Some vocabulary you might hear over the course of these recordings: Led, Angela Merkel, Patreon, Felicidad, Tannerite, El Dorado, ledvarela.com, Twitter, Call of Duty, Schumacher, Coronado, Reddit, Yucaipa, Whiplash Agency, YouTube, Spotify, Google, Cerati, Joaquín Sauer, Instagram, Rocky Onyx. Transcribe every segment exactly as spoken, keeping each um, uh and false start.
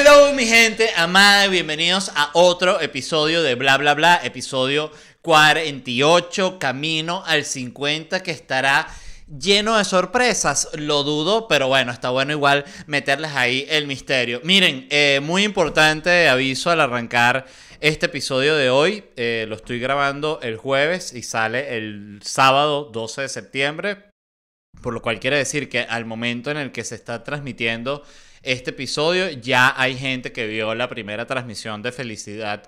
Hello mi gente amada, bienvenidos a otro episodio de Bla Bla Bla, episodio cuarenta y ocho, camino al cincuenta, que estará lleno de sorpresas, lo dudo, pero bueno, está bueno igual meterles ahí el misterio. Miren, eh, muy importante aviso al arrancar este episodio de hoy, eh, lo estoy grabando el jueves y sale el sábado doce de septiembre, por lo cual quiere decir que al momento en el que se está transmitiendo este episodio ya hay gente que vio la primera transmisión de Felicidad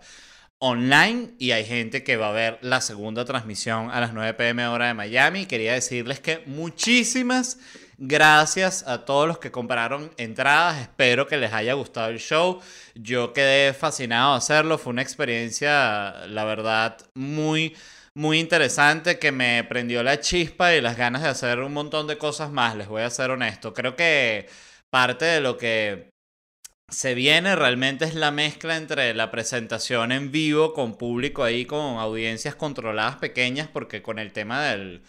online y hay gente que va a ver la segunda transmisión a las nueve p m hora de Miami. Quería decirles que muchísimas gracias a todos los que compraron entradas. Espero que les haya gustado el show. Yo quedé fascinado de hacerlo. Fue una experiencia, la verdad, muy... muy interesante, que me prendió la chispa y las ganas de hacer un montón de cosas más, les voy a ser honesto. Creo que parte de lo que se viene realmente es la mezcla entre la presentación en vivo con público ahí, con audiencias controladas pequeñas, porque con el tema del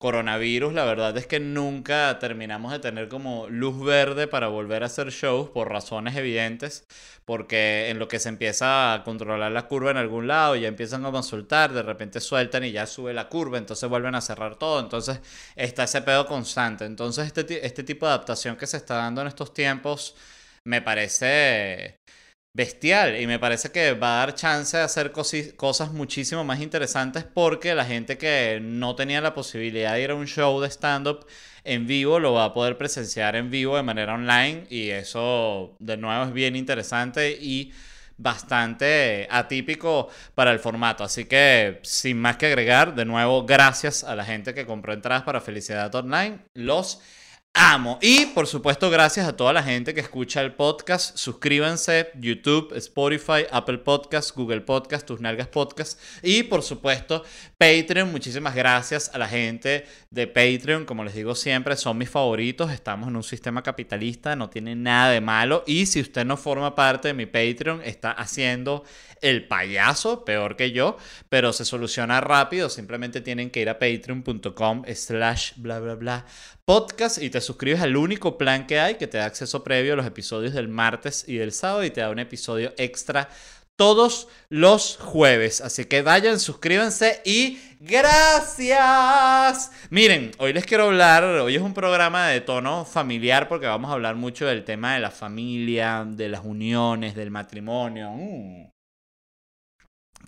coronavirus la verdad es que nunca terminamos de tener como luz verde para volver a hacer shows por razones evidentes, porque en lo que se empieza a controlar la curva en algún lado ya empiezan a soltar, de repente sueltan y ya sube la curva, entonces vuelven a cerrar todo, entonces está ese pedo constante. Entonces este, este tipo de adaptación que se está dando en estos tiempos me parece bestial y me parece que va a dar chance de hacer cosas muchísimo más interesantes, porque la gente que no tenía la posibilidad de ir a un show de stand-up en vivo lo va a poder presenciar en vivo de manera online, y eso de nuevo es bien interesante y bastante atípico para el formato. Así que sin más que agregar, de nuevo gracias a la gente que compró entradas para Felicidad Online, los amo. Y por supuesto gracias a toda la gente que escucha el podcast. Suscríbanse, YouTube, Spotify, Apple Podcast, Google Podcast, Tus Nalgas Podcast, y por supuesto Patreon. Muchísimas gracias a la gente de Patreon, como les digo siempre, son mis favoritos. Estamos en un sistema capitalista, no tiene nada de malo, y si usted no forma parte de mi Patreon está haciendo el payaso, peor que yo, pero se soluciona rápido. Simplemente tienen que ir a patreon punto com slash bla bla bla podcast y te suscribes al único plan que hay, que te da acceso previo a los episodios del martes y del sábado, y te da un episodio extra todos los jueves. Así que vayan, suscríbanse y gracias. Miren, hoy les quiero hablar, hoy es un programa de tono familiar porque vamos a hablar mucho del tema de la familia, de las uniones, del matrimonio. Mm.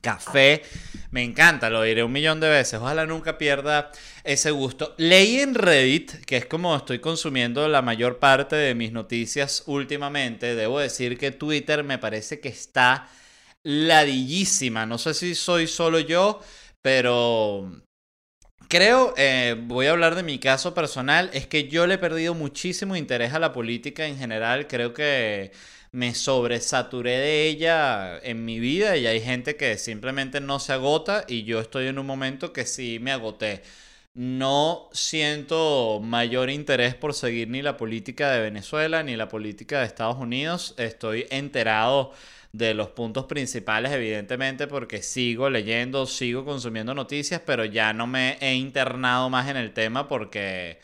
Café, me encanta, lo diré un millón de veces, ojalá nunca pierda ese gusto. Leí en Reddit, que es como estoy consumiendo la mayor parte de mis noticias últimamente. Debo decir que Twitter me parece que está ladillísima, no sé si soy solo yo, pero creo, eh, voy a hablar de mi caso personal, es que yo le he perdido muchísimo interés a la política en general. Creo que me sobresaturé de ella en mi vida y hay gente que simplemente no se agota, y yo estoy en un momento que sí me agoté. No siento mayor interés por seguir ni la política de Venezuela ni la política de Estados Unidos. Estoy enterado de los puntos principales, evidentemente, porque sigo leyendo, sigo consumiendo noticias, pero ya no me he internado más en el tema porque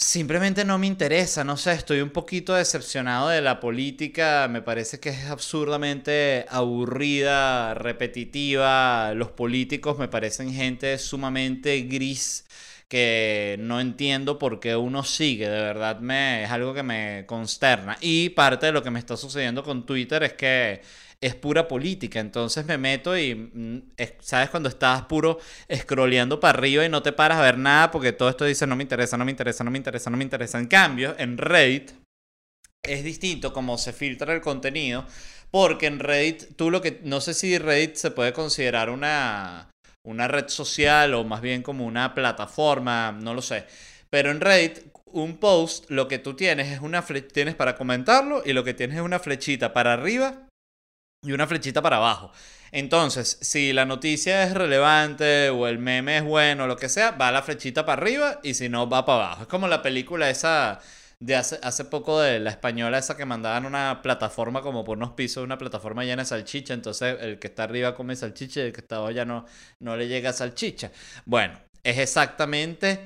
simplemente no me interesa, no sé, estoy un poquito decepcionado de la política, me parece que es absurdamente aburrida, repetitiva. Los políticos me parecen gente sumamente gris, que no entiendo por qué uno sigue, de verdad me, es algo que me consterna. Y parte de lo que me está sucediendo con Twitter es que es pura política, entonces me meto y, ¿sabes? Cuando estás puro scrolleando para arriba y no te paras a ver nada porque todo esto dice no me interesa, no me interesa, no me interesa, no me interesa. En cambio, en Reddit es distinto como se filtra el contenido, porque en Reddit tú lo que... no sé si Reddit se puede considerar una, una red social o más bien como una plataforma, no lo sé. Pero en Reddit, un post, lo que tú tienes es una fle- tienes para comentarlo y lo que tienes es una flechita para arriba y una flechita para abajo. Entonces, si la noticia es relevante o el meme es bueno o lo que sea, va la flechita para arriba, y si no, va para abajo. Es como la película esa de hace, hace poco, de la española esa que mandaban una plataforma como por unos pisos, una plataforma llena de salchicha. Entonces, el que está arriba come salchicha y el que está abajo ya no, no le llega salchicha. Bueno, es exactamente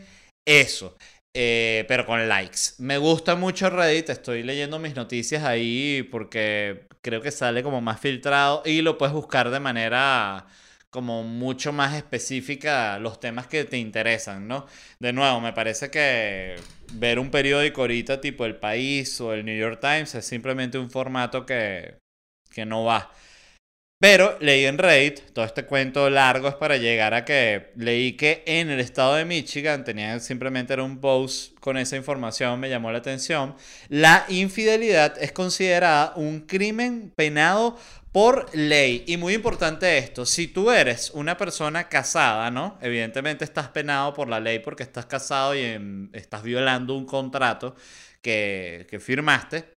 eso. Eh, pero con likes. Me gusta mucho Reddit, estoy leyendo mis noticias ahí porque creo que sale como más filtrado y lo puedes buscar de manera como mucho más específica los temas que te interesan, ¿no? De nuevo, me parece que ver un periódico ahorita tipo El País o el New York Times es simplemente un formato que, que no va. Pero leí en Reddit, todo este cuento largo es para llegar a que leí que en el estado de Michigan tenían simplemente era un post con esa información, me llamó la atención. La infidelidad es considerada un crimen penado por ley. Y muy importante esto, si tú eres una persona casada, ¿no? Evidentemente estás penado por la ley porque estás casado y en, estás violando un contrato que, que firmaste.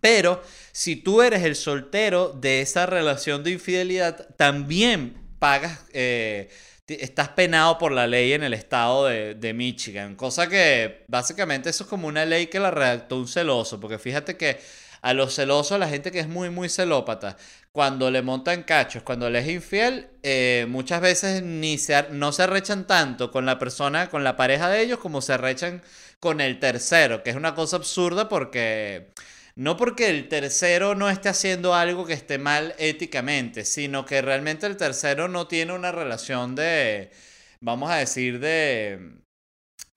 Pero si tú eres el soltero de esa relación de infidelidad, también pagas, eh, estás penado por la ley en el estado de, de Michigan. Cosa que básicamente eso es como una ley que la redactó un celoso. Porque fíjate que a los celosos, a la gente que es muy, muy celópata, cuando le montan cachos, cuando le es infiel, eh, muchas veces ni se, no se arrechan tanto con la persona, con la pareja de ellos, como se arrechan con el tercero. Que es una cosa absurda porque... No porque el tercero no esté haciendo algo que esté mal éticamente, sino que realmente el tercero no tiene una relación de, vamos a decir, de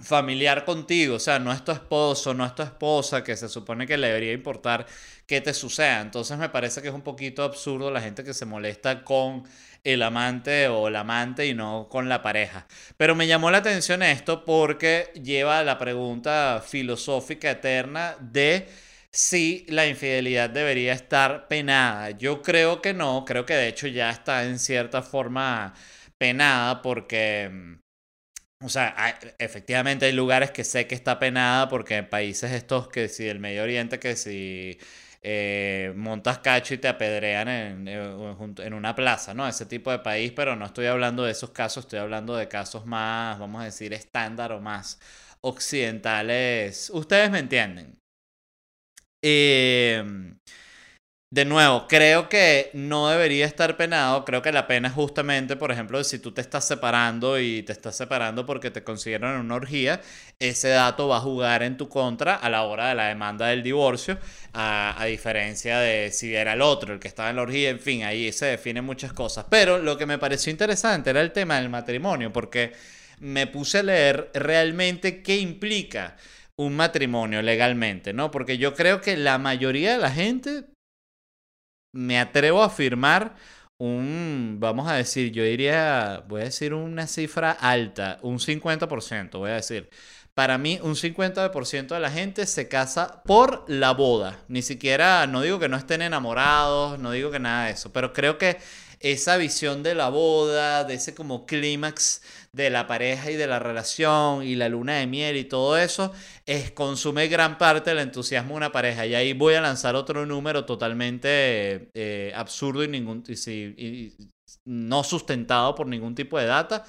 familiar contigo. O sea, no es tu esposo, no es tu esposa, que se supone que le debería importar qué te suceda. Entonces me parece que es un poquito absurdo la gente que se molesta con el amante o la amante y no con la pareja. Pero me llamó la atención esto porque lleva a la pregunta filosófica eterna de... si la infidelidad debería estar penada. Yo creo que no, creo que de hecho ya está en cierta forma penada porque, o sea, hay, efectivamente hay lugares que sé que está penada porque en países estos que si del Medio Oriente, que si eh, montas cacho y te apedrean en, en una plaza, ¿no? Ese tipo de país, pero no estoy hablando de esos casos, estoy hablando de casos más, vamos a decir, estándar o más occidentales. Ustedes me entienden. Eh, de nuevo, creo que no debería estar penado. Creo que la pena es justamente, por ejemplo, si tú te estás separando y te estás separando porque te consideran una orgía, ese dato va a jugar en tu contra a la hora de la demanda del divorcio, a, a diferencia de si era el otro el que estaba en la orgía. En fin, ahí se definen muchas cosas. Pero lo que me pareció interesante era el tema del matrimonio, porque me puse a leer realmente qué implica un matrimonio legalmente, ¿no? Porque yo creo que la mayoría de la gente, me atrevo a afirmar un, vamos a decir, yo diría, voy a decir una cifra alta, un cincuenta por ciento, voy a decir. Para mí, un cincuenta por ciento de la gente se casa por la boda. Ni siquiera, no digo que no estén enamorados, no digo que nada de eso, pero creo que esa visión de la boda, de ese como clímax de la pareja y de la relación y la luna de miel y todo eso, es, consume gran parte del entusiasmo de una pareja. Y ahí voy a lanzar otro número totalmente eh, absurdo y, ningún, y, y, y no sustentado por ningún tipo de data.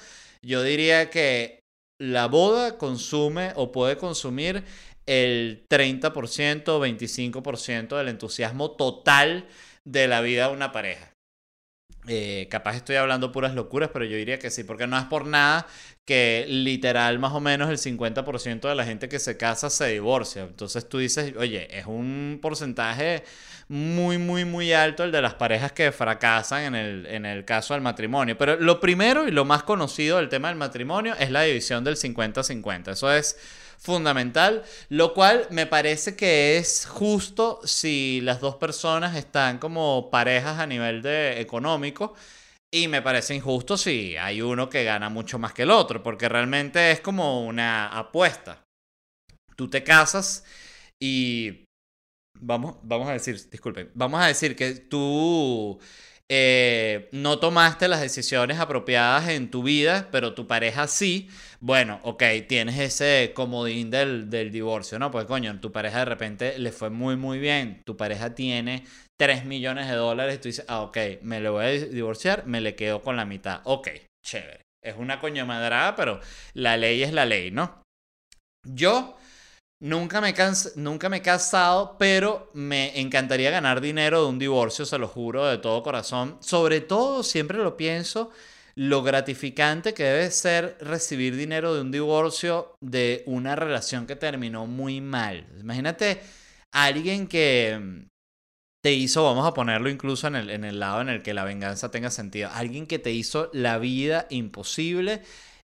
Yo diría que la boda consume o puede consumir el treinta por ciento o veinticinco por ciento del entusiasmo total de la vida de una pareja. Eh, capaz estoy hablando puras locuras, pero yo diría que sí, porque no es por nada que literal más o menos el cincuenta por ciento de la gente que se casa se divorcia. Entonces tú dices, oye, es un porcentaje muy, muy, muy alto el de las parejas que fracasan en el, en el caso del matrimonio. Pero lo primero y lo más conocido del tema del matrimonio es la división del cincuenta cincuenta. Eso es fundamental, lo cual me parece que es justo si las dos personas están como parejas a nivel de económico, y me parece injusto si hay uno que gana mucho más que el otro, porque realmente es como una apuesta. Tú te casas y vamos, vamos a decir, disculpen, vamos a decir que tú Eh, no tomaste las decisiones apropiadas en tu vida, pero tu pareja sí. Bueno, ok, tienes ese comodín del, del divorcio, ¿no? Pues coño, tu pareja de repente le fue muy muy bien, tu pareja tiene tres millones de dólares, tú dices, ah, ok, me lo voy a divorciar, me le quedo con la mitad. Ok, chévere, es una coñomadrada, pero la ley es la ley, ¿no? Yo Nunca me, nunca me he casado, pero me encantaría ganar dinero de un divorcio, se lo juro de todo corazón. Sobre todo, siempre lo pienso, lo gratificante que debe ser recibir dinero de un divorcio, de una relación que terminó muy mal. Imagínate alguien que te hizo, vamos a ponerlo incluso en el, en el lado en el que la venganza tenga sentido, alguien que te hizo la vida imposible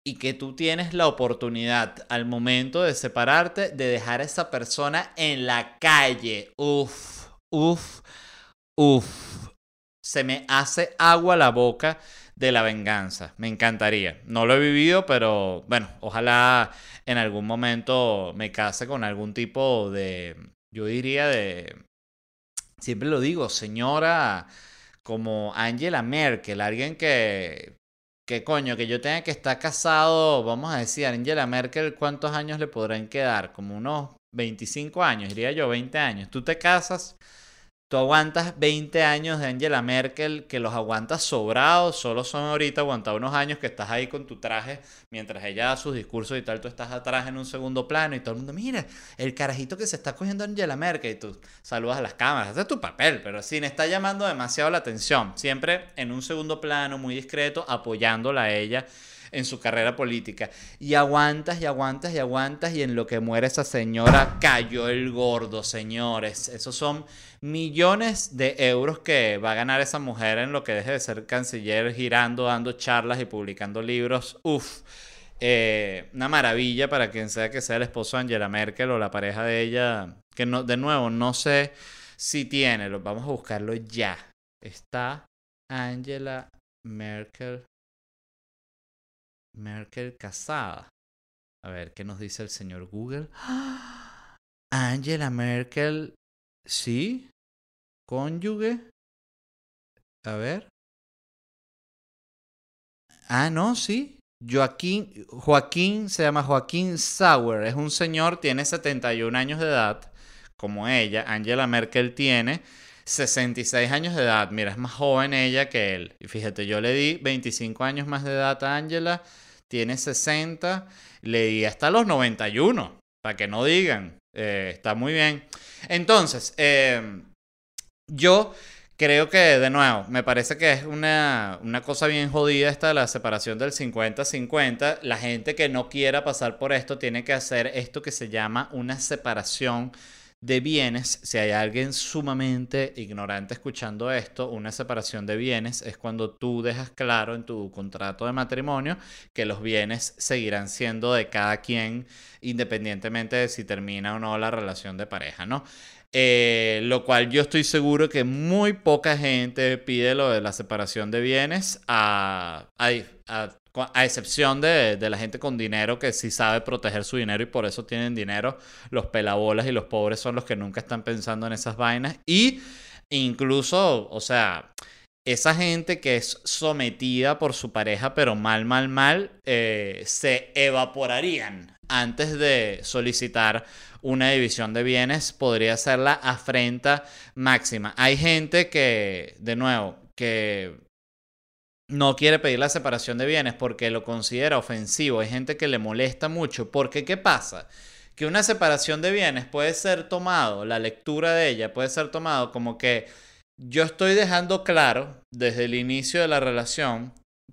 y que tú tienes la oportunidad al momento de separarte de dejar a esa persona en la calle. Uf, uf, uf. Se me hace agua la boca de la venganza. Me encantaría. No lo he vivido, pero bueno, ojalá en algún momento me case con algún tipo de, yo diría de, siempre lo digo, señora como Angela Merkel, alguien que, que coño, que yo tenga que estar casado, vamos a decir, Angela Merkel, ¿cuántos años le podrán quedar? Como unos veinticinco años, diría yo, veinte años. Tú te casas, tú aguantas veinte años de Angela Merkel, que los aguantas sobrados, solo son ahorita aguantar unos años que estás ahí con tu traje, mientras ella da sus discursos y tal, tú estás atrás en un segundo plano y todo el mundo, mira, el carajito que se está cogiendo Angela Merkel, y tú saludas a las cámaras, haces tu papel, pero sí, me está llamando demasiado la atención, siempre en un segundo plano, muy discreto, apoyándola a ella en su carrera política, y aguantas y aguantas y aguantas, y en lo que muere esa señora cayó el gordo, señores. Esos son millones de euros que va a ganar esa mujer en lo que deje de ser canciller, girando, dando charlas y publicando libros. Uf, eh, una maravilla para quien sea que sea el esposo de Angela Merkel o la pareja de ella, que no, de nuevo, no sé si tiene, lo, vamos a buscarlo ya. Está Angela Merkel Merkel casada. A ver, ¿qué nos dice el señor Google? ¡Ah! Angela Merkel, sí, cónyuge. A ver. Ah, no, sí. Joaquín, Joaquín, se llama Joaquín Sauer. Es un señor, tiene setenta y un años de edad, como ella. Angela Merkel tiene sesenta y seis años de edad. Mira, es más joven ella que él. Y fíjate, yo le di veinticinco años más de edad a Angela. Tiene sesenta. Le di hasta los noventa y uno, para que no digan. Eh, está muy bien. Entonces, eh, yo creo que, de nuevo, me parece que es una, una cosa bien jodida esta de la separación del cincuenta cincuenta. La gente que no quiera pasar por esto tiene que hacer esto que se llama una separación de bienes. Si hay alguien sumamente ignorante escuchando esto, una separación de bienes es cuando tú dejas claro en tu contrato de matrimonio que los bienes seguirán siendo de cada quien independientemente de si termina o no la relación de pareja, ¿no? Eh, lo cual yo estoy seguro que muy poca gente pide lo de la separación de bienes, a, a, a, a excepción de, de la gente con dinero que sí sabe proteger su dinero y por eso tienen dinero. Los pelabolas y los pobres son los que nunca están pensando en esas vainas. Y incluso, o sea, esa gente que es sometida por su pareja pero mal, mal, mal, eh, se evaporarían antes de solicitar una división de bienes. Podría ser la afrenta máxima. Hay gente que, de nuevo, que no quiere pedir la separación de bienes porque lo considera ofensivo. Hay gente que le molesta mucho porque, ¿qué pasa? Que una separación de bienes puede ser tomado, la lectura de ella puede ser tomado como que yo estoy dejando claro desde el inicio de la relación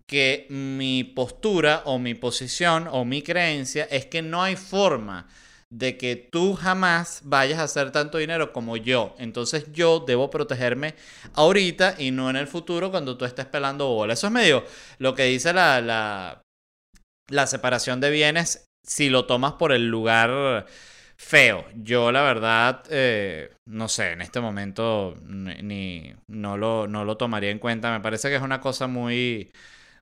que mi postura o mi posición o mi creencia es que no hay forma de que tú jamás vayas a hacer tanto dinero como yo. Entonces yo debo protegerme ahorita y no en el futuro cuando tú estés pelando bola. Eso es medio lo que dice la, la, la separación de bienes si lo tomas por el lugar feo. Yo la verdad, eh, no sé, en este momento ni, ni, no, lo, no lo tomaría en cuenta. Me parece que es una cosa muy...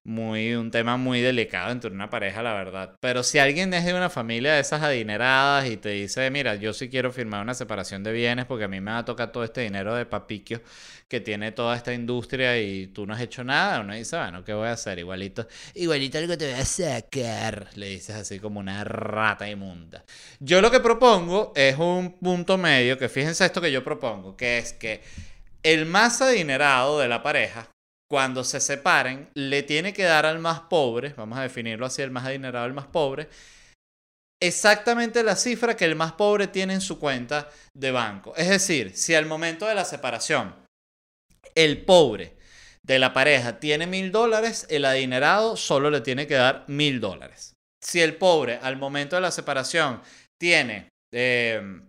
Muy, un tema muy delicado entre una pareja, la verdad. Pero si alguien es de una familia de esas adineradas y te dice, mira, yo sí quiero firmar una separación de bienes porque a mí me va a tocar todo este dinero de papiquios que tiene toda esta industria y tú no has hecho nada, uno dice, bueno, ¿qué voy a hacer? Igualito, igualito algo te voy a sacar, le dices así como una rata inmunda. Yo lo que propongo es un punto medio, que fíjense esto que yo propongo, que es que el más adinerado de la pareja, cuando se separen, le tiene que dar al más pobre, vamos a definirlo así, el más adinerado, el más pobre, exactamente la cifra que el más pobre tiene en su cuenta de banco. Es decir, si al momento de la separación el pobre de la pareja tiene mil dólares, el adinerado solo le tiene que dar mil dólares. Si el pobre al momento de la separación tiene eh,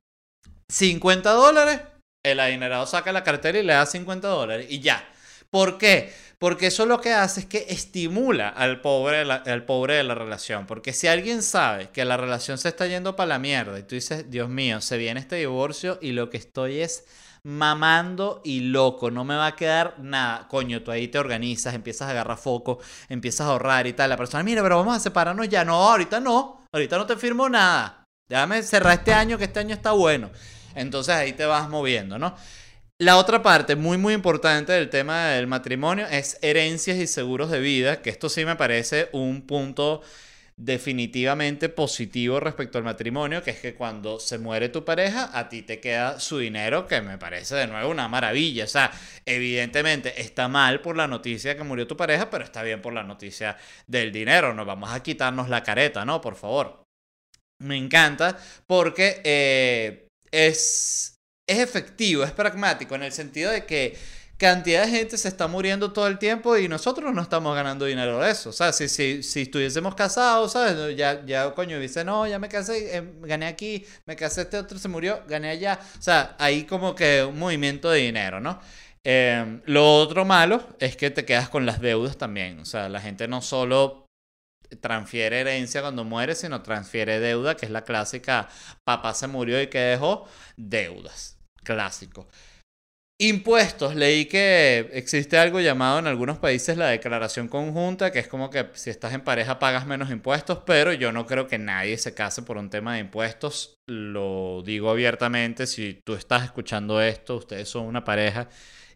cincuenta dólares, el adinerado saca la cartera y le da cincuenta dólares y ya. ¿Por qué? Porque eso lo que hace es que estimula al pobre, la, al pobre de la relación. Porque si alguien sabe que la relación se está yendo para la mierda y tú dices, Dios mío, se viene este divorcio y lo que estoy es mamando y loco, no me va a quedar nada. Coño, tú ahí te organizas, empiezas a agarrar foco, empiezas a ahorrar y tal. La persona, mira, pero vamos a separarnos ya. No, ahorita no, ahorita no te firmo nada. Déjame cerrar este año, que este año está bueno. Entonces ahí te vas moviendo, ¿no? La otra parte muy muy importante del tema del matrimonio es herencias y seguros de vida, que esto sí me parece un punto definitivamente positivo respecto al matrimonio, que es que cuando se muere tu pareja, a ti te queda su dinero, que me parece de nuevo una maravilla. O sea, evidentemente está mal por la noticia que murió tu pareja, pero está bien por la noticia del dinero. Nos vamos a quitarnos la careta, ¿no? Por favor. Me encanta porque eh, es... Es efectivo, es pragmático, en el sentido de que cantidad de gente se está muriendo todo el tiempo y nosotros no estamos ganando dinero de eso. O sea, si, si, si estuviésemos casados, ¿sabes? Ya, ya coño, dice, no, ya me casé, eh, gané aquí, me casé, este otro se murió, gané allá. O sea, hay como que un movimiento de dinero, ¿no? Eh, lo otro malo es que te quedas con las deudas también. O sea, la gente no solo transfiere herencia cuando muere, sino transfiere deuda, que es la clásica, papá se murió y que dejó deudas. Clásico. Impuestos. Leí que existe algo llamado en algunos países la declaración conjunta, que es como que si estás en pareja pagas menos impuestos, pero yo no creo que nadie se case por un tema de impuestos. Lo digo abiertamente, si tú estás escuchando esto, ustedes son una pareja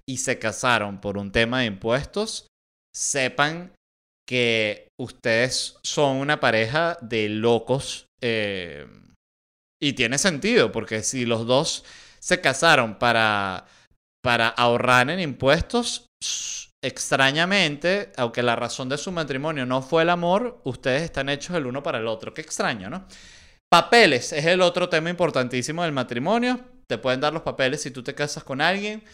y se casaron por un tema de impuestos, sepan que ustedes son una pareja de locos, eh, y tiene sentido, porque si los dos se casaron para, para ahorrar en impuestos, extrañamente, aunque la razón de su matrimonio no fue el amor, ustedes están hechos el uno para el otro. Qué extraño, ¿no? Papeles es el otro tema importantísimo del matrimonio. Te pueden dar los papeles si tú te casas con alguien.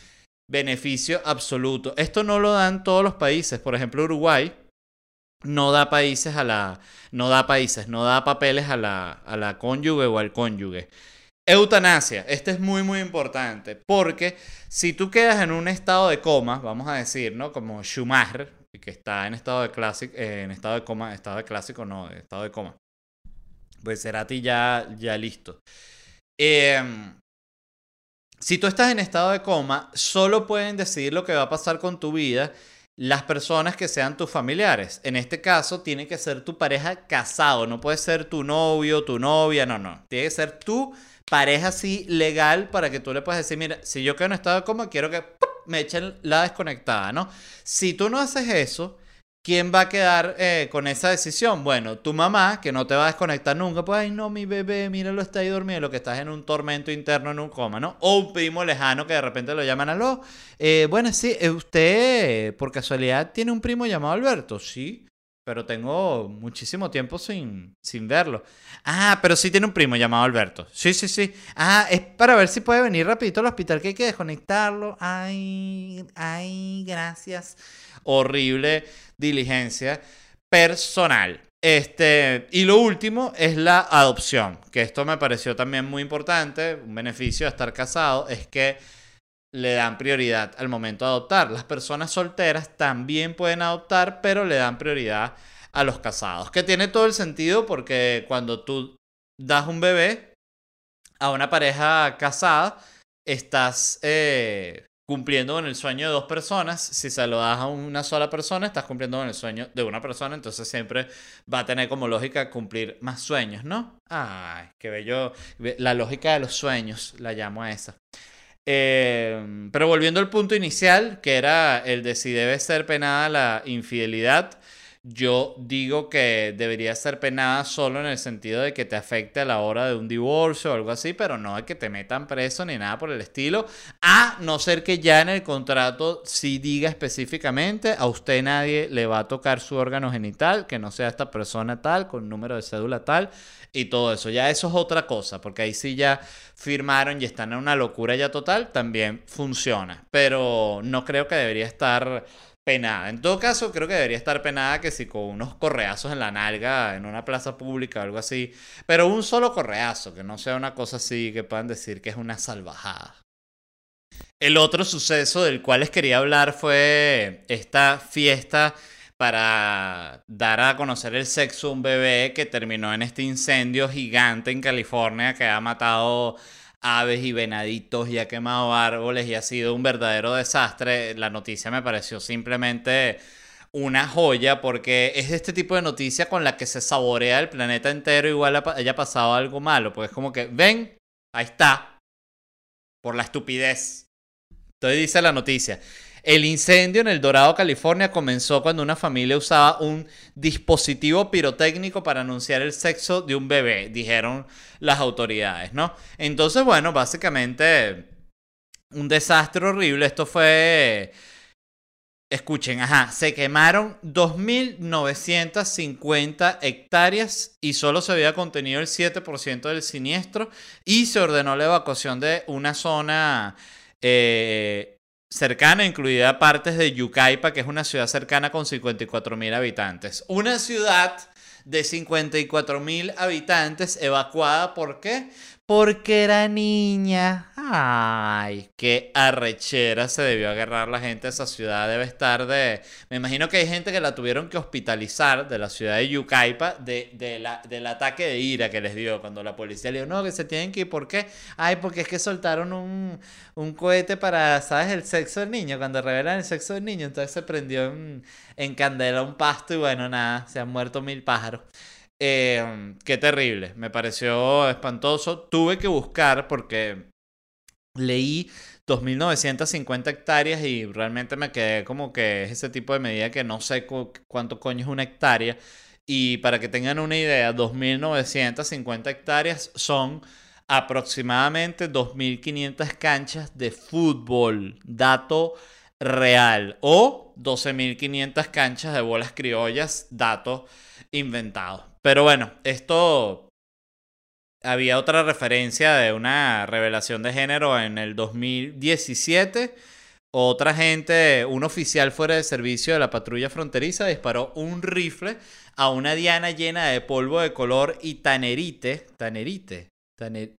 Beneficio absoluto. Esto no lo dan todos los países. Por ejemplo, Uruguay no da países a la, no da países, no da papeles a la, a la cónyuge o al cónyuge. Eutanasia, este es muy muy importante, porque si tú quedas en un estado de coma, vamos a decir, ¿no? Como Schumacher, que está en estado de clásico, eh, en estado de coma, estado de clásico no, estado de coma. Pues Cerati ya, ya listo. Eh, si tú estás en estado de coma, solo pueden decidir lo que va a pasar con tu vida las personas que sean tus familiares. En este caso, tiene que ser tu pareja casado, no puede ser tu novio, tu novia, no, no. Tiene que ser tu pareja así legal para que tú le puedas decir, mira, si yo quedo en estado de coma, quiero que ¡pum! Me echen la desconectada, ¿no? Si tú no haces eso, ¿quién va a quedar eh, con esa decisión? Bueno, tu mamá, que no te va a desconectar nunca, pues, ay, no, mi bebé, míralo, está ahí dormido, lo que estás en un tormento interno, en un coma, ¿no? O un primo lejano que de repente lo llaman a los, eh, bueno, sí, usted, por casualidad, tiene un primo llamado Alberto, sí, pero tengo muchísimo tiempo sin, sin verlo. Ah, pero sí tiene un primo llamado Alberto. Sí, sí, sí. Ah, es para ver si puede venir rapidito al hospital, que hay que desconectarlo. Ay, ay, gracias. Horrible diligencia personal. Este, y lo último es la adopción, que esto me pareció también muy importante. Un beneficio de estar casado es que le dan prioridad al momento de adoptar. Las personas solteras también pueden adoptar, pero le dan prioridad a los casados. Que tiene todo el sentido, porque cuando tú das un bebé a una pareja casada, estás eh, cumpliendo con el sueño de dos personas. Si se lo das a una sola persona, estás cumpliendo con el sueño de una persona. Entonces siempre va a tener como lógica cumplir más sueños, ¿no? Ay, qué bello. La lógica de los sueños, la llamo a esa. Eh, pero volviendo al punto inicial, que era el de si debe ser penada la infidelidad, yo digo que debería ser penada solo en el sentido de que te afecte a la hora de un divorcio o algo así, pero no de que te metan preso ni nada por el estilo, a no ser que ya en el contrato sí diga específicamente, a usted nadie le va a tocar su órgano genital, que no sea esta persona tal, con número de cédula tal y todo eso. Ya eso es otra cosa, porque ahí sí ya firmaron y están en una locura ya total, también funciona, pero no creo que debería estar penada. En todo caso, creo que debería estar penada que si con unos correazos en la nalga en una plaza pública o algo así. Pero un solo correazo, que no sea una cosa así que puedan decir que es una salvajada. El otro suceso del cual les quería hablar fue esta fiesta para dar a conocer el sexo de un bebé que terminó en este incendio gigante en California que ha matado aves y venaditos y ha quemado árboles y ha sido un verdadero desastre. La noticia me pareció simplemente una joya porque es este tipo de noticia con la que se saborea el planeta entero igual haya pasado algo malo. Pues es como que, ven, ahí está, por la estupidez. Entonces dice la noticia: el incendio en El Dorado, California, comenzó cuando una familia usaba un dispositivo pirotécnico para anunciar el sexo de un bebé, dijeron las autoridades, ¿no? Entonces, bueno, básicamente un desastre horrible. Esto fue... Escuchen, ajá, se quemaron dos mil novecientas cincuenta hectáreas y solo se había contenido el siete por ciento del siniestro y se ordenó la evacuación de una zona... Eh, cercana, incluida partes de Yucaipa, que es una ciudad cercana con cincuenta y cuatro mil habitantes. Una ciudad de cincuenta y cuatro mil habitantes evacuada, ¿por qué? Porque era niña. Ay, qué arrechera se debió agarrar la gente a esa ciudad. Debe estar de... Me imagino que hay gente que la tuvieron que hospitalizar de la ciudad de Yucaipa de, de la, del ataque de ira que les dio cuando la policía le dijo, no, que se tienen que ir, ¿por qué? Ay, porque es que soltaron un, un cohete para, ¿sabes? El sexo del niño, cuando revelan el sexo del niño, entonces se prendió en, en candela un pasto y bueno, nada, se han muerto mil pájaros. Eh, qué terrible, me pareció espantoso. Tuve que buscar porque leí dos mil novecientas cincuenta hectáreas y realmente me quedé como que es ese tipo de medida que no sé cu- cuánto coño es una hectárea. Y para que tengan una idea, dos mil novecientas cincuenta hectáreas son aproximadamente dos mil quinientas canchas de fútbol, dato real, o doce mil quinientas canchas de bolas criollas, dato inventado. Pero bueno, esto... Había otra referencia de una revelación de género en el dos mil diecisiete. Otra gente, un oficial fuera de servicio de la patrulla fronteriza, disparó un rifle a una diana llena de polvo de color y tannerite, tannerite,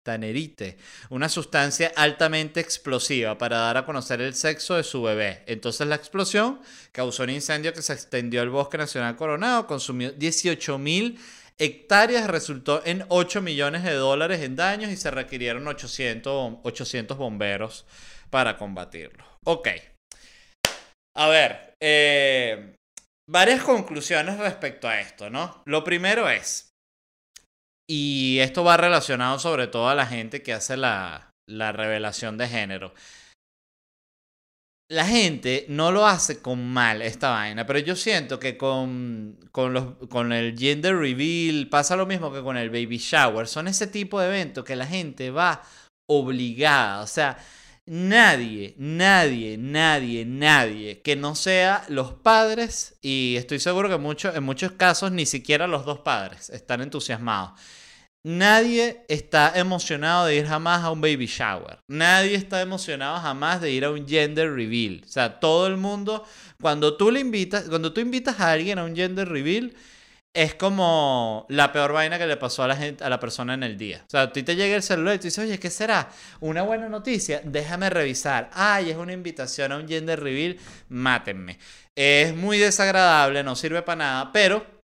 tannerite, una sustancia altamente explosiva para dar a conocer el sexo de su bebé. Entonces la explosión causó un incendio que se extendió al Bosque Nacional Coronado, consumió dieciocho mil hectáreas, resultó en ocho millones de dólares en daños y se requirieron ochocientos bomberos para combatirlo. Ok. A ver, eh, varias conclusiones respecto a esto, ¿no? Lo primero es, y esto va relacionado sobre todo a la gente que hace la, la revelación de género. La gente no lo hace con mal esta vaina, pero yo siento que con, con, los, con el gender reveal pasa lo mismo que con el baby shower. Son ese tipo de eventos que la gente va obligada. O sea, nadie, nadie, nadie, nadie que no sea los padres, y estoy seguro que mucho, en muchos casos ni siquiera los dos padres están entusiasmados. Nadie está emocionado de ir jamás a un baby shower. Nadie está emocionado jamás de ir a un gender reveal. O sea, todo el mundo, cuando tú le invitas, cuando tú invitas a alguien a un gender reveal, es como la peor vaina que le pasó a la gente, a la persona en el día. O sea, a ti te llega el celular y tú dices, oye, ¿qué será? Una buena noticia, déjame revisar. Ay, es una invitación a un gender reveal, mátenme. Es muy desagradable, no sirve para nada, pero...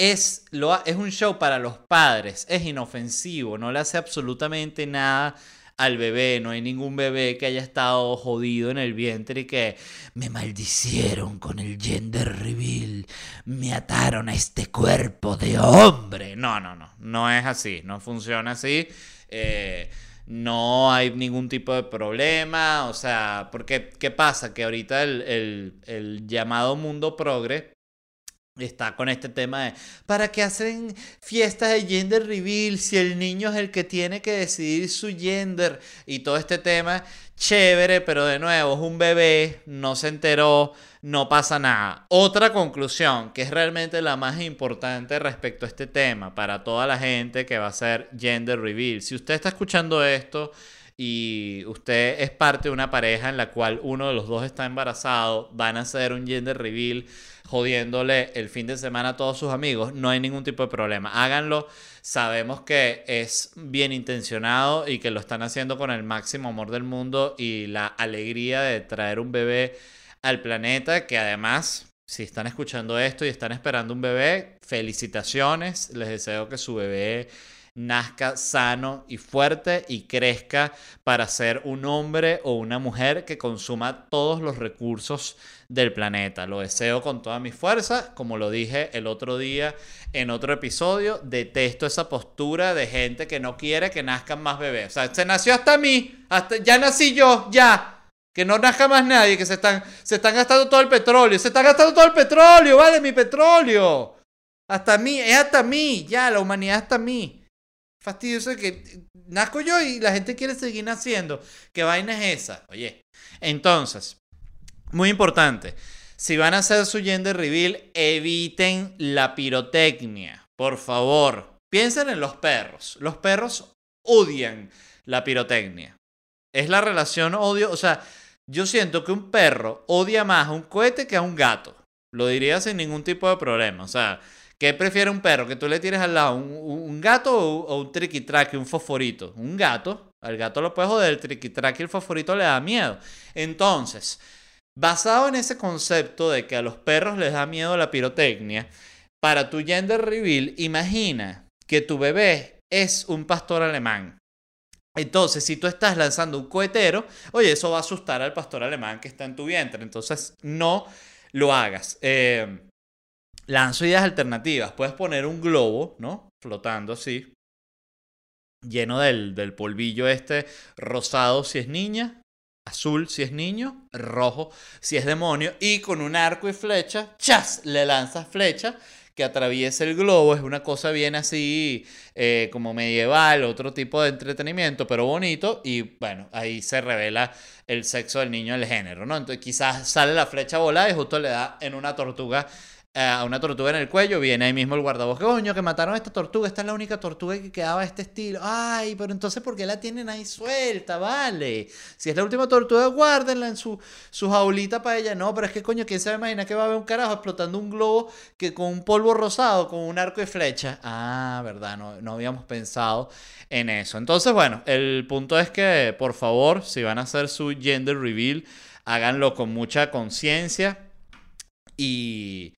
Es, lo, es un show para los padres, es inofensivo, no le hace absolutamente nada al bebé, no hay ningún bebé que haya estado jodido en el vientre y que me maldicieron con el gender reveal, me ataron a este cuerpo de hombre. No, no, no, no es así, no funciona así, eh, no hay ningún tipo de problema, o sea, porque ¿qué pasa? Que ahorita el, el, el llamado mundo progre está con este tema de ¿para qué hacen fiestas de gender reveal si el niño es el que tiene que decidir su gender? Y todo este tema chévere, pero de nuevo es un bebé, no se enteró, no pasa nada. Otra conclusión que es realmente la más importante respecto a este tema para toda la gente que va a hacer gender reveal. Si usted está escuchando esto y usted es parte de una pareja en la cual uno de los dos está embarazado, van a hacer un gender reveal jodiéndole el fin de semana a todos sus amigos, no hay ningún tipo de problema. Háganlo, sabemos que es bien intencionado y que lo están haciendo con el máximo amor del mundo y la alegría de traer un bebé al planeta, que además, si están escuchando esto y están esperando un bebé, felicitaciones, les deseo que su bebé nazca sano y fuerte y crezca para ser un hombre o una mujer que consuma todos los recursos del planeta. Lo deseo con toda mi fuerza, como lo dije el otro día en otro episodio, detesto esa postura de gente que no quiere que nazcan más bebés. O sea, se nació hasta mí, hasta, ya nací yo, ya. Que no nazca más nadie, que se están, se están gastando todo el petróleo, se está gastando todo el petróleo, vale, mi petróleo. Hasta mí, es hasta mí, ya, la humanidad hasta mí. Fastidioso que nazco yo y la gente quiere seguir naciendo. ¿Qué vaina es esa? Oye, entonces, muy importante, si van a hacer su gender reveal, eviten la pirotecnia, por favor. Piensen en los perros. Los perros odian la pirotecnia. Es la relación odio, o sea, yo siento que un perro odia más a un cohete que a un gato. Lo diría sin ningún tipo de problema, o sea... ¿Qué prefiere un perro? ¿Que tú le tires al lado un, un gato o un triquitraque, un fosforito? Un gato. Al gato lo puedes joder, el triquitraque y el fosforito le da miedo. Entonces, basado en ese concepto de que a los perros les da miedo la pirotecnia, para tu gender reveal, imagina que tu bebé es un pastor alemán. Entonces, si tú estás lanzando un cohetero, oye, eso va a asustar al pastor alemán que está en tu vientre. Entonces, no lo hagas. Eh... Lanzo ideas alternativas. Puedes poner un globo, ¿no? Flotando así, lleno del, del polvillo este, rosado si es niña, azul si es niño, rojo si es demonio, y con un arco y flecha, ¡chas! Le lanzas flecha que atraviesa el globo. Es una cosa bien así, eh, como medieval, otro tipo de entretenimiento, pero bonito. Y bueno, ahí se revela el sexo del niño, el género, ¿no? Entonces quizás sale la flecha volada y justo le da en una tortuga, a una tortuga en el cuello. Viene ahí mismo el guardabosque, coño, que mataron a esta tortuga, esta es la única tortuga que quedaba de este estilo, ay, pero entonces ¿por qué la tienen ahí suelta? Vale, si es la última tortuga, guárdenla en su, su jaulita para ella. No, pero es que coño, ¿quién se va a imaginar que va a haber un carajo explotando un globo que con un polvo rosado, con un arco y flecha? Ah, verdad, no, no habíamos pensado en eso. Entonces, bueno, el punto es que, por favor, si van a hacer su gender reveal, háganlo con mucha conciencia y...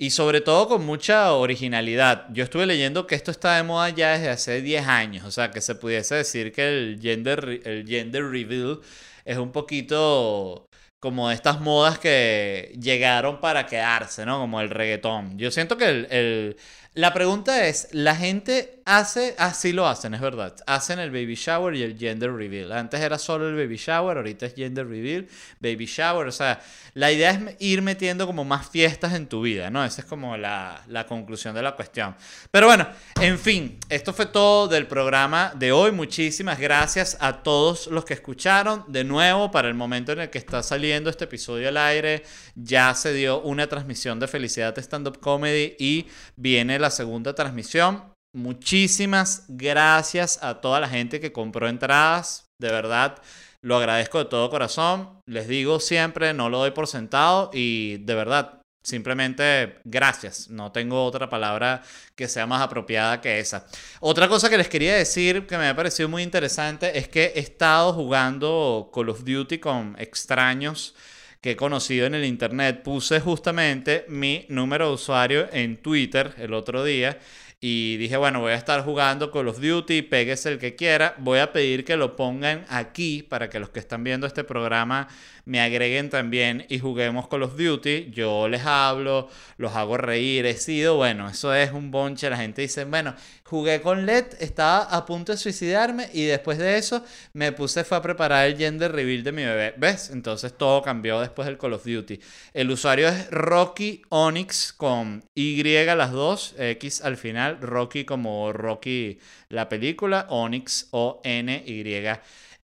Y sobre todo con mucha originalidad. Yo estuve leyendo que esto está de moda ya desde hace diez años. O sea, que se pudiese decir que el gender, el gender reveal es un poquito como de estas modas que llegaron para quedarse, ¿no? Como el reggaetón. Yo siento que el, el... la pregunta es, la gente hace... Ah, sí lo hacen, es verdad. Hacen el baby shower y el gender reveal. Antes era solo el baby shower, ahorita es gender reveal, baby shower. O sea, la idea es ir metiendo como más fiestas en tu vida, ¿no? Esa es como la, la conclusión de la cuestión. Pero bueno, en fin, esto fue todo del programa de hoy. Muchísimas gracias a todos los que escucharon. De nuevo, para el momento en el que está saliendo este episodio al aire, ya se dio una transmisión de Felicidad Stand-Up Comedy y viene la segunda transmisión. Muchísimas gracias a toda la gente que compró entradas, de verdad lo agradezco de todo corazón. Les digo siempre, no lo doy por sentado y de verdad, simplemente gracias, no tengo otra palabra que sea más apropiada que esa. Otra cosa que les quería decir que me ha parecido muy interesante es que he estado jugando Call of Duty con extraños que he conocido en el internet. Puse justamente mi número de usuario en Twitter el otro día y dije, bueno, voy a estar jugando Call of Duty, péguese el que quiera. Voy a pedir que lo pongan aquí para que los que están viendo este programa me agreguen también y juguemos Call of Duty. Yo les hablo, los hago reír, he sido, bueno, eso es un bonche. La gente dice, bueno, jugué con Led, estaba a punto de suicidarme y después de eso me puse, fue a preparar el gender reveal de mi bebé. ¿Ves? Entonces todo cambió después del Call of Duty. El usuario es Rocky Onyx con Y las dos, X al final. Rocky como Rocky la película, Onyx, O N Y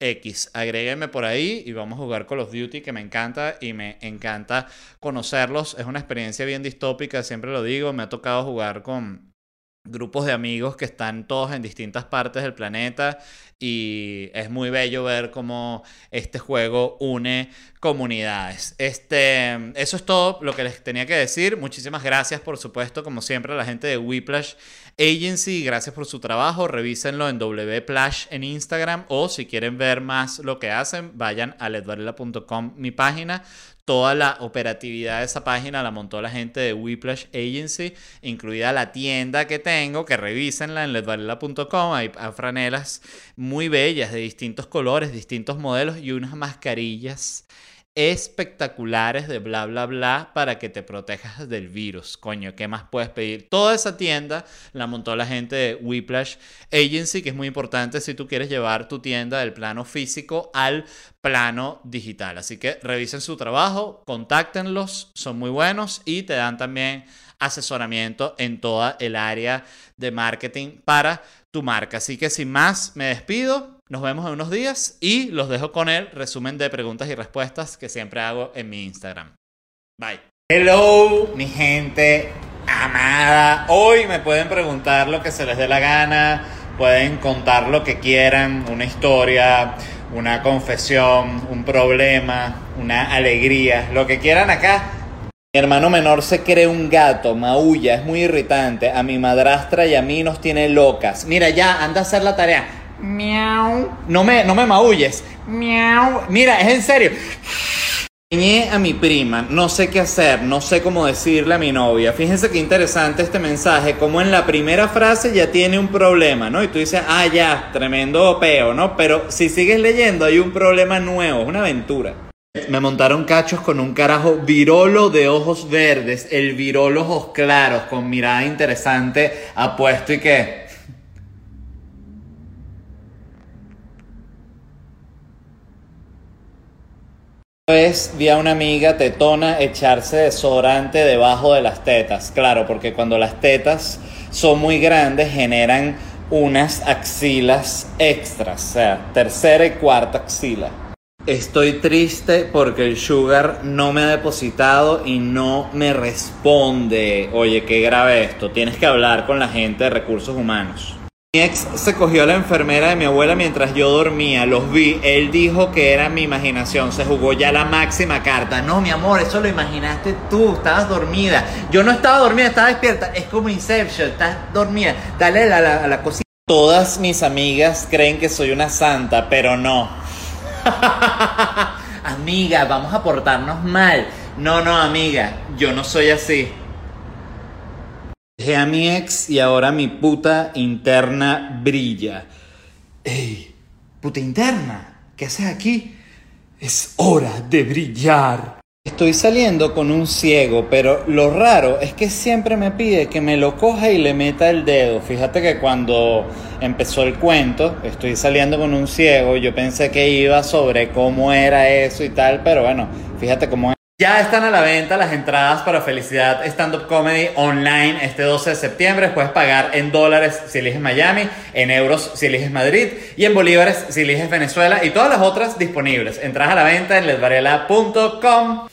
X. Agréguenme por ahí y vamos a jugar Call of Duty, que me encanta y me encanta conocerlos. Es una experiencia bien distópica, siempre lo digo. Me ha tocado jugar con grupos de amigos que están todos en distintas partes del planeta, y es muy bello ver cómo este juego une comunidades. Este, eso es todo lo que les tenía que decir. Muchísimas gracias, por supuesto, como siempre, a la gente de Whiplash Agency. Gracias por su trabajo. Revísenlo en Whiplash en Instagram, o si quieren ver más lo que hacen, vayan a ledvarela punto com, mi página. Toda la operatividad de esa página la montó la gente de Whiplash Agency, incluida la tienda que tengo, que revísenla en ledvarela punto com. Hay franelas muy bellas de distintos colores, distintos modelos, y unas mascarillas espectaculares de bla bla bla para que te protejas del virus. Coño, ¿qué más puedes pedir? Toda esa tienda la montó la gente de Whiplash Agency, que es muy importante si tú quieres llevar tu tienda del plano físico al plano digital. Así que revisen su trabajo, contáctenlos, son muy buenos y te dan también asesoramiento en toda el área de marketing para tu marca. Así que sin más, me despido. Nos vemos en unos días y los dejo con el resumen de preguntas y respuestas que siempre hago en mi Instagram. Bye. Hello, mi gente amada. Hoy me pueden preguntar lo que se les dé la gana, pueden contar lo que quieran, una historia, una confesión, un problema, una alegría, lo que quieran acá. Mi hermano menor se cree un gato, maulla, es muy irritante. A mi madrastra y a mí nos tiene locas. Mira, ya, anda a hacer la tarea. Miau. No me, no me maulles. Miau. Mira, es en serio. Enseñé a mi prima, no sé qué hacer, no sé cómo decirle a mi novia. Fíjense qué interesante este mensaje, como en la primera frase ya tiene un problema, ¿no? Y tú dices, ah, ya, tremendo peo, ¿no? Pero si sigues leyendo hay un problema nuevo, es una aventura. Me montaron cachos con un carajo virolo de ojos verdes, el virolo ojos claros, con mirada interesante, apuesto y que... Una vez vi a una amiga tetona echarse desodorante debajo de las tetas. Claro, porque cuando las tetas son muy grandes generan unas axilas extras, o sea, tercera y cuarta axila. Estoy triste porque el sugar no me ha depositado y no me responde. Oye, qué grave esto. Tienes que hablar con la gente de recursos humanos. Mi ex se cogió a la enfermera de mi abuela mientras yo dormía, los vi, él dijo que era mi imaginación, se jugó ya la máxima carta. No, mi amor, eso lo imaginaste tú, estabas dormida. Yo no estaba dormida, estaba despierta, es como Inception, estás dormida, dale a la, a la cocina. Todas mis amigas creen que soy una santa, pero no. Amiga, vamos a portarnos mal. No, no, amiga, yo no soy así. Dejé a mi ex y ahora mi puta interna brilla. Ey, puta interna, ¿qué haces aquí? Es hora de brillar. Estoy saliendo con un ciego, pero lo raro es que siempre me pide que me lo coja y le meta el dedo. Fíjate que cuando empezó el cuento, estoy saliendo con un ciego, yo pensé que iba sobre cómo era eso y tal, pero bueno, fíjate cómo es. Ya están a la venta las entradas para Felicidad Stand-Up Comedy online este doce de septiembre. Puedes pagar en dólares si eliges Miami, en euros si eliges Madrid y en bolívares si eliges Venezuela, y todas las otras disponibles. Entradas a la venta en ledvarela punto com.